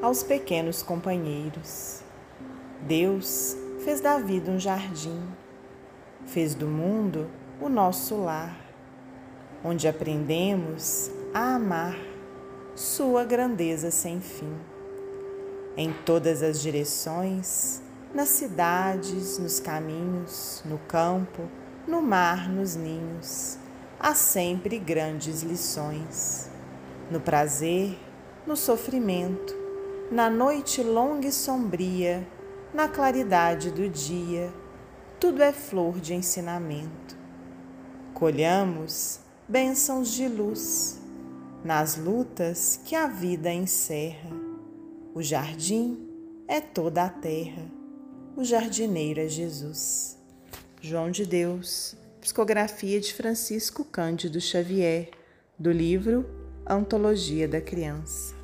aos pequenos companheiros. Deus fez da vida um jardim, fez do mundo o nosso lar, onde aprendemos a amar sua grandeza sem fim. Em todas as direções, nas cidades, nos caminhos, no campo, no mar, nos ninhos, há sempre grandes lições. No prazer, no sofrimento, na noite longa e sombria, na claridade do dia, tudo é flor de ensinamento. Colhamos bênçãos de luz nas lutas que a vida encerra. O jardim é toda a terra, o jardineiro é Jesus. João de Deus, psicografia de Francisco Cândido Xavier, do livro Antologia da Criança.